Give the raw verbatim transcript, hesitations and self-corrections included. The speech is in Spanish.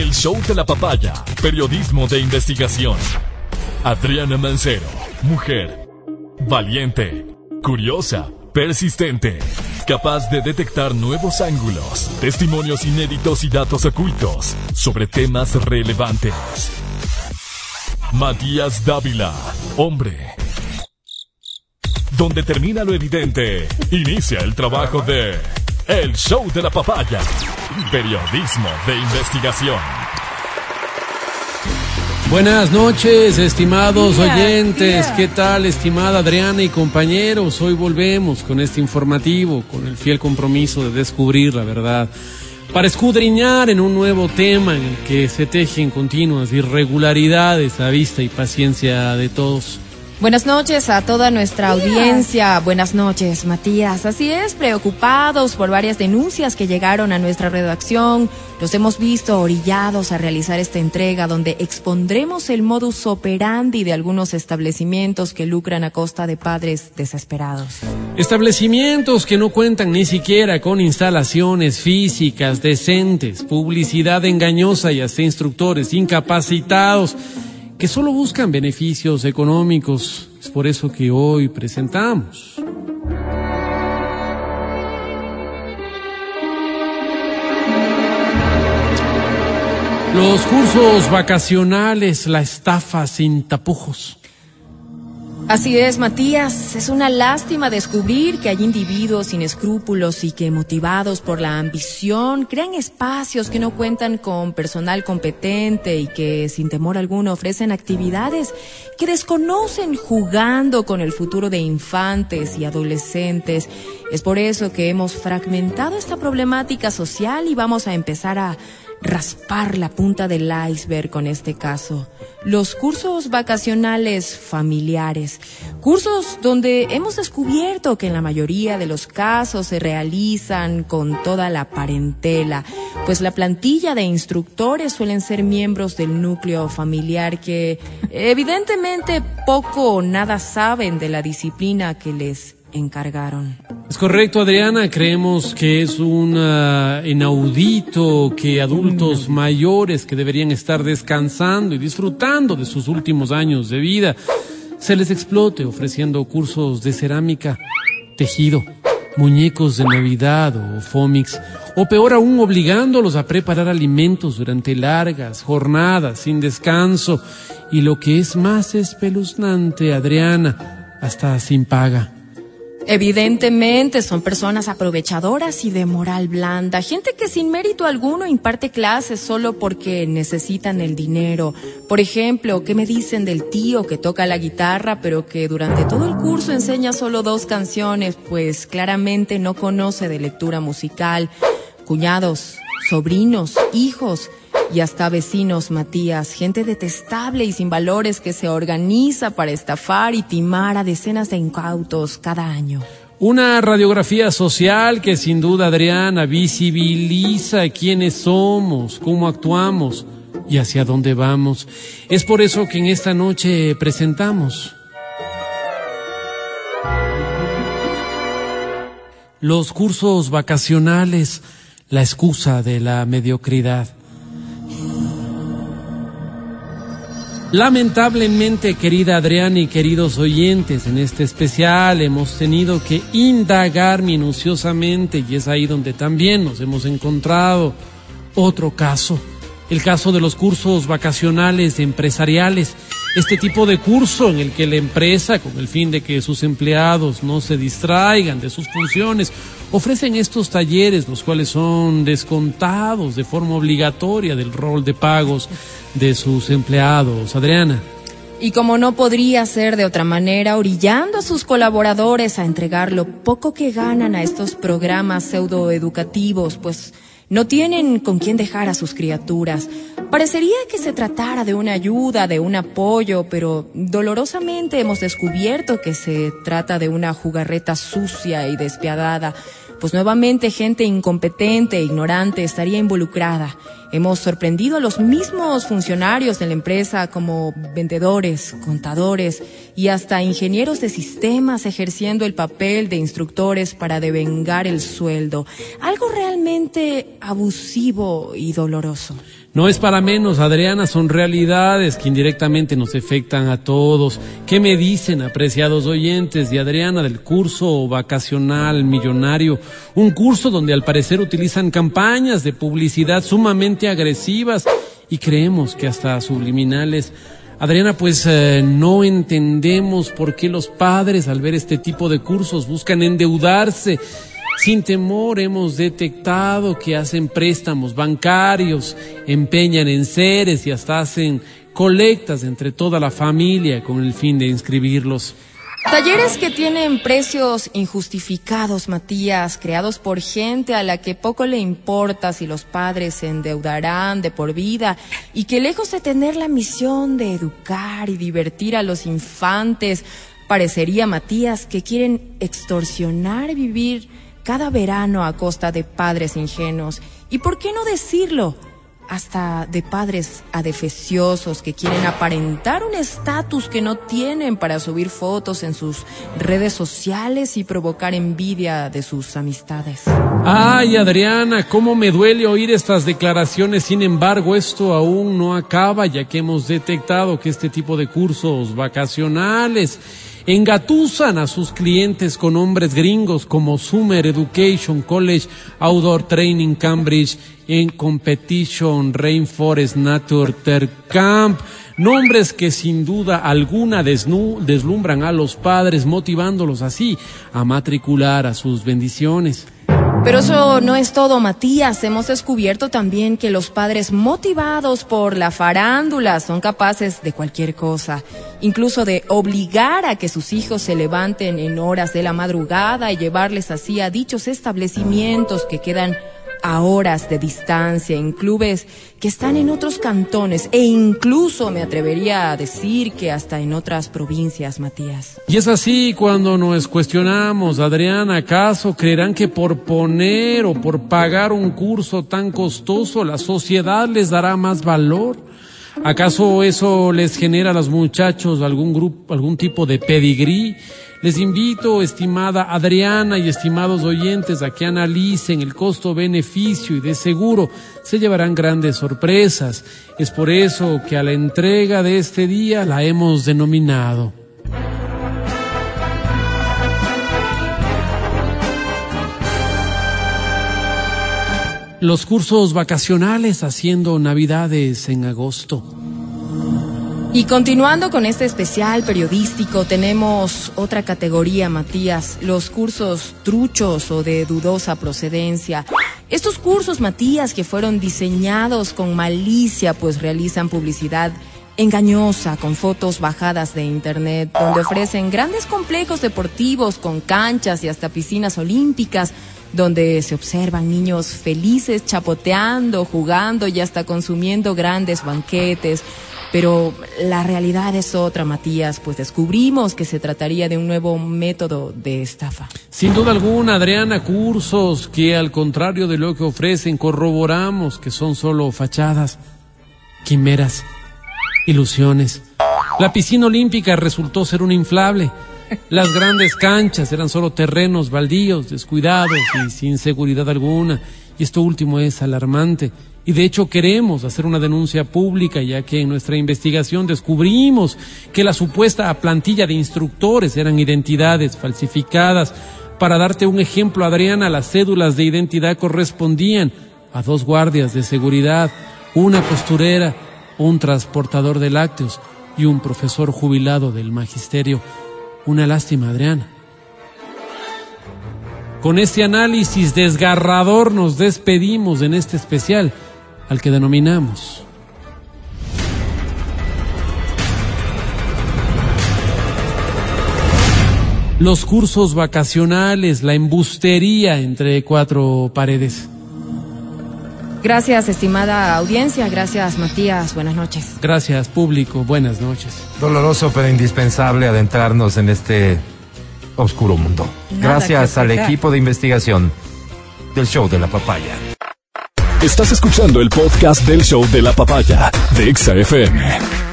El Show de la Papaya, periodismo de investigación. Adriana Mancero, mujer, valiente, curiosa, persistente, capaz de detectar nuevos ángulos, testimonios inéditos y datos ocultos sobre temas relevantes. Matías Dávila, hombre. Donde termina lo evidente, inicia el trabajo de El Show de la Papaya, periodismo de investigación. Buenas noches, estimados oyentes. ¿Qué tal, estimada Adriana y compañeros? Hoy volvemos con este informativo, con el fiel compromiso de descubrir la verdad, para escudriñar en un nuevo tema en el que se tejen continuas irregularidades a vista y paciencia de todos. Buenas noches a toda nuestra audiencia. Buenas noches, Matías. Así es, preocupados por varias denuncias que llegaron a nuestra redacción, los hemos visto orillados a realizar esta entrega donde expondremos el modus operandi de algunos establecimientos que lucran a costa de padres desesperados. Establecimientos que no cuentan ni siquiera con instalaciones físicas decentes, publicidad engañosa y hasta instructores incapacitados que solo buscan beneficios económicos. Es por eso que hoy presentamos los cursos vacacionales, la estafa sin tapujos. Así es, Matías. Es una lástima descubrir que hay individuos sin escrúpulos y que, motivados por la ambición, crean espacios que no cuentan con personal competente y que, sin temor alguno, ofrecen actividades que desconocen, jugando con el futuro de infantes y adolescentes. Es por eso que hemos fragmentado esta problemática social y vamos a empezar a raspar la punta del iceberg con este caso. Los cursos vacacionales familiares, cursos donde hemos descubierto que en la mayoría de los casos se realizan con toda la parentela, pues la plantilla de instructores suelen ser miembros del núcleo familiar que evidentemente poco o nada saben de la disciplina que les encargaron. Es correcto, Adriana. Creemos que es un uh, inaudito que adultos mayores que deberían estar descansando y disfrutando de sus últimos años de vida se les explote ofreciendo cursos de cerámica, tejido, muñecos de Navidad o Fómix, o peor aún, obligándolos a preparar alimentos durante largas jornadas sin descanso y, lo que es más espeluznante, Adriana, hasta sin paga. Evidentemente son personas aprovechadoras y de moral blanda, gente que sin mérito alguno imparte clases solo porque necesitan el dinero. Por ejemplo, ¿qué me dicen del tío que toca la guitarra pero que durante todo el curso enseña solo dos canciones? Pues claramente no conoce de lectura musical. Cuñados, sobrinos, hijos y hasta vecinos, Matías, gente detestable y sin valores que se organiza para estafar y timar a decenas de incautos cada año. Una radiografía social que sin duda, Adriana, visibiliza quiénes somos, cómo actuamos y hacia dónde vamos. Es por eso que en esta noche presentamos los cursos vacacionales, la excusa de la mediocridad. Lamentablemente, querida Adriana y queridos oyentes, en este especial hemos tenido que indagar minuciosamente y es ahí donde también nos hemos encontrado otro caso, el caso de los cursos vacacionales empresariales, este tipo de curso en el que la empresa, con el fin de que sus empleados no se distraigan de sus funciones, ofrecen estos talleres, los cuales son descontados de forma obligatoria del rol de pagos de sus empleados, Adriana. Y como no podría ser de otra manera, orillando a sus colaboradores a entregar lo poco que ganan a estos programas pseudoeducativos, pues no tienen con quién dejar a sus criaturas. Parecería que se tratara de una ayuda, de un apoyo, pero dolorosamente hemos descubierto que se trata de una jugarreta sucia y despiadada, pues nuevamente gente incompetente e ignorante estaría involucrada. Hemos sorprendido a los mismos funcionarios de la empresa como vendedores, contadores y hasta ingenieros de sistemas ejerciendo el papel de instructores para devengar el sueldo. Algo realmente abusivo y doloroso. No es para menos, Adriana, son realidades que indirectamente nos afectan a todos. ¿Qué me dicen, apreciados oyentes de Adriana, del curso vacacional millonario? Un curso donde al parecer utilizan campañas de publicidad sumamente agresivas y creemos que hasta subliminales. Adriana, pues eh, no entendemos por qué los padres al ver este tipo de cursos buscan endeudarse. Sin temor hemos detectado que hacen préstamos bancarios, empeñan en seres y hasta hacen colectas entre toda la familia con el fin de inscribirlos. Talleres que tienen precios injustificados, Matías, creados por gente a la que poco le importa si los padres se endeudarán de por vida y que lejos de tener la misión de educar y divertir a los infantes, parecería, Matías, que quieren extorsionar vivir cada verano a costa de padres ingenuos, y por qué no decirlo, hasta de padres adefesiosos que quieren aparentar un estatus que no tienen para subir fotos en sus redes sociales y provocar envidia de sus amistades. Ay, Adriana, cómo me duele oír estas declaraciones. Sin embargo, esto aún no acaba, ya que hemos detectado que este tipo de cursos vacacionales engatusan a sus clientes con hombres gringos como Summer Education, College, Outdoor Training, Cambridge, en Competition, Rainforest, Nature, Camp. Nombres que sin duda alguna desnu- deslumbran a los padres, motivándolos así a matricular a sus bendiciones. Pero eso no es todo, Matías. Hemos descubierto también que los padres motivados por la farándula son capaces de cualquier cosa, incluso de obligar a que sus hijos se levanten en horas de la madrugada y llevarles así a dichos establecimientos que quedan a horas de distancia, en clubes que están en otros cantones e incluso me atrevería a decir que hasta en otras provincias, Matías. Y es así cuando nos cuestionamos, Adriana, ¿acaso creerán que por poner o por pagar un curso tan costoso la sociedad les dará más valor? ¿Acaso eso les genera a los muchachos algún grupo, algún tipo de pedigrí? Les invito, estimada Adriana y estimados oyentes, a que analicen el costo-beneficio y de seguro se llevarán grandes sorpresas. Es por eso que a la entrega de este día la hemos denominado los cursos vacacionales haciendo navidades en agosto. Y continuando con este especial periodístico, tenemos otra categoría, Matías, los cursos truchos o de dudosa procedencia. Estos cursos, Matías, que fueron diseñados con malicia, pues realizan publicidad engañosa con fotos bajadas de internet, donde ofrecen grandes complejos deportivos con canchas y hasta piscinas olímpicas, donde se observan niños felices chapoteando, jugando y hasta consumiendo grandes banquetes. Pero la realidad es otra, Matías, pues descubrimos que se trataría de un nuevo método de estafa. Sin duda alguna, Adriana, cursos que al contrario de lo que ofrecen, corroboramos que son solo fachadas, quimeras, ilusiones. La piscina olímpica resultó ser un inflable. Las grandes canchas eran solo terrenos baldíos, descuidados y sin seguridad alguna. Y esto último es alarmante. Y de hecho queremos hacer una denuncia pública, ya que en nuestra investigación descubrimos que la supuesta plantilla de instructores eran identidades falsificadas. Para darte un ejemplo, Adriana, las cédulas de identidad correspondían a dos guardias de seguridad, una costurera, un transportador de lácteos y un profesor jubilado del magisterio. Una lástima, Adriana. Con este análisis desgarrador nos despedimos en este especial al que denominamos los cursos vacacionales, la embustería entre cuatro paredes. Gracias, estimada audiencia. Gracias, Matías. Buenas noches. Gracias, público. Buenas noches. Doloroso pero indispensable adentrarnos en este oscuro mundo. Nada. Gracias al equipo de investigación del Show de la Papaya. Estás escuchando el podcast del Show de la Papaya de Exa F M.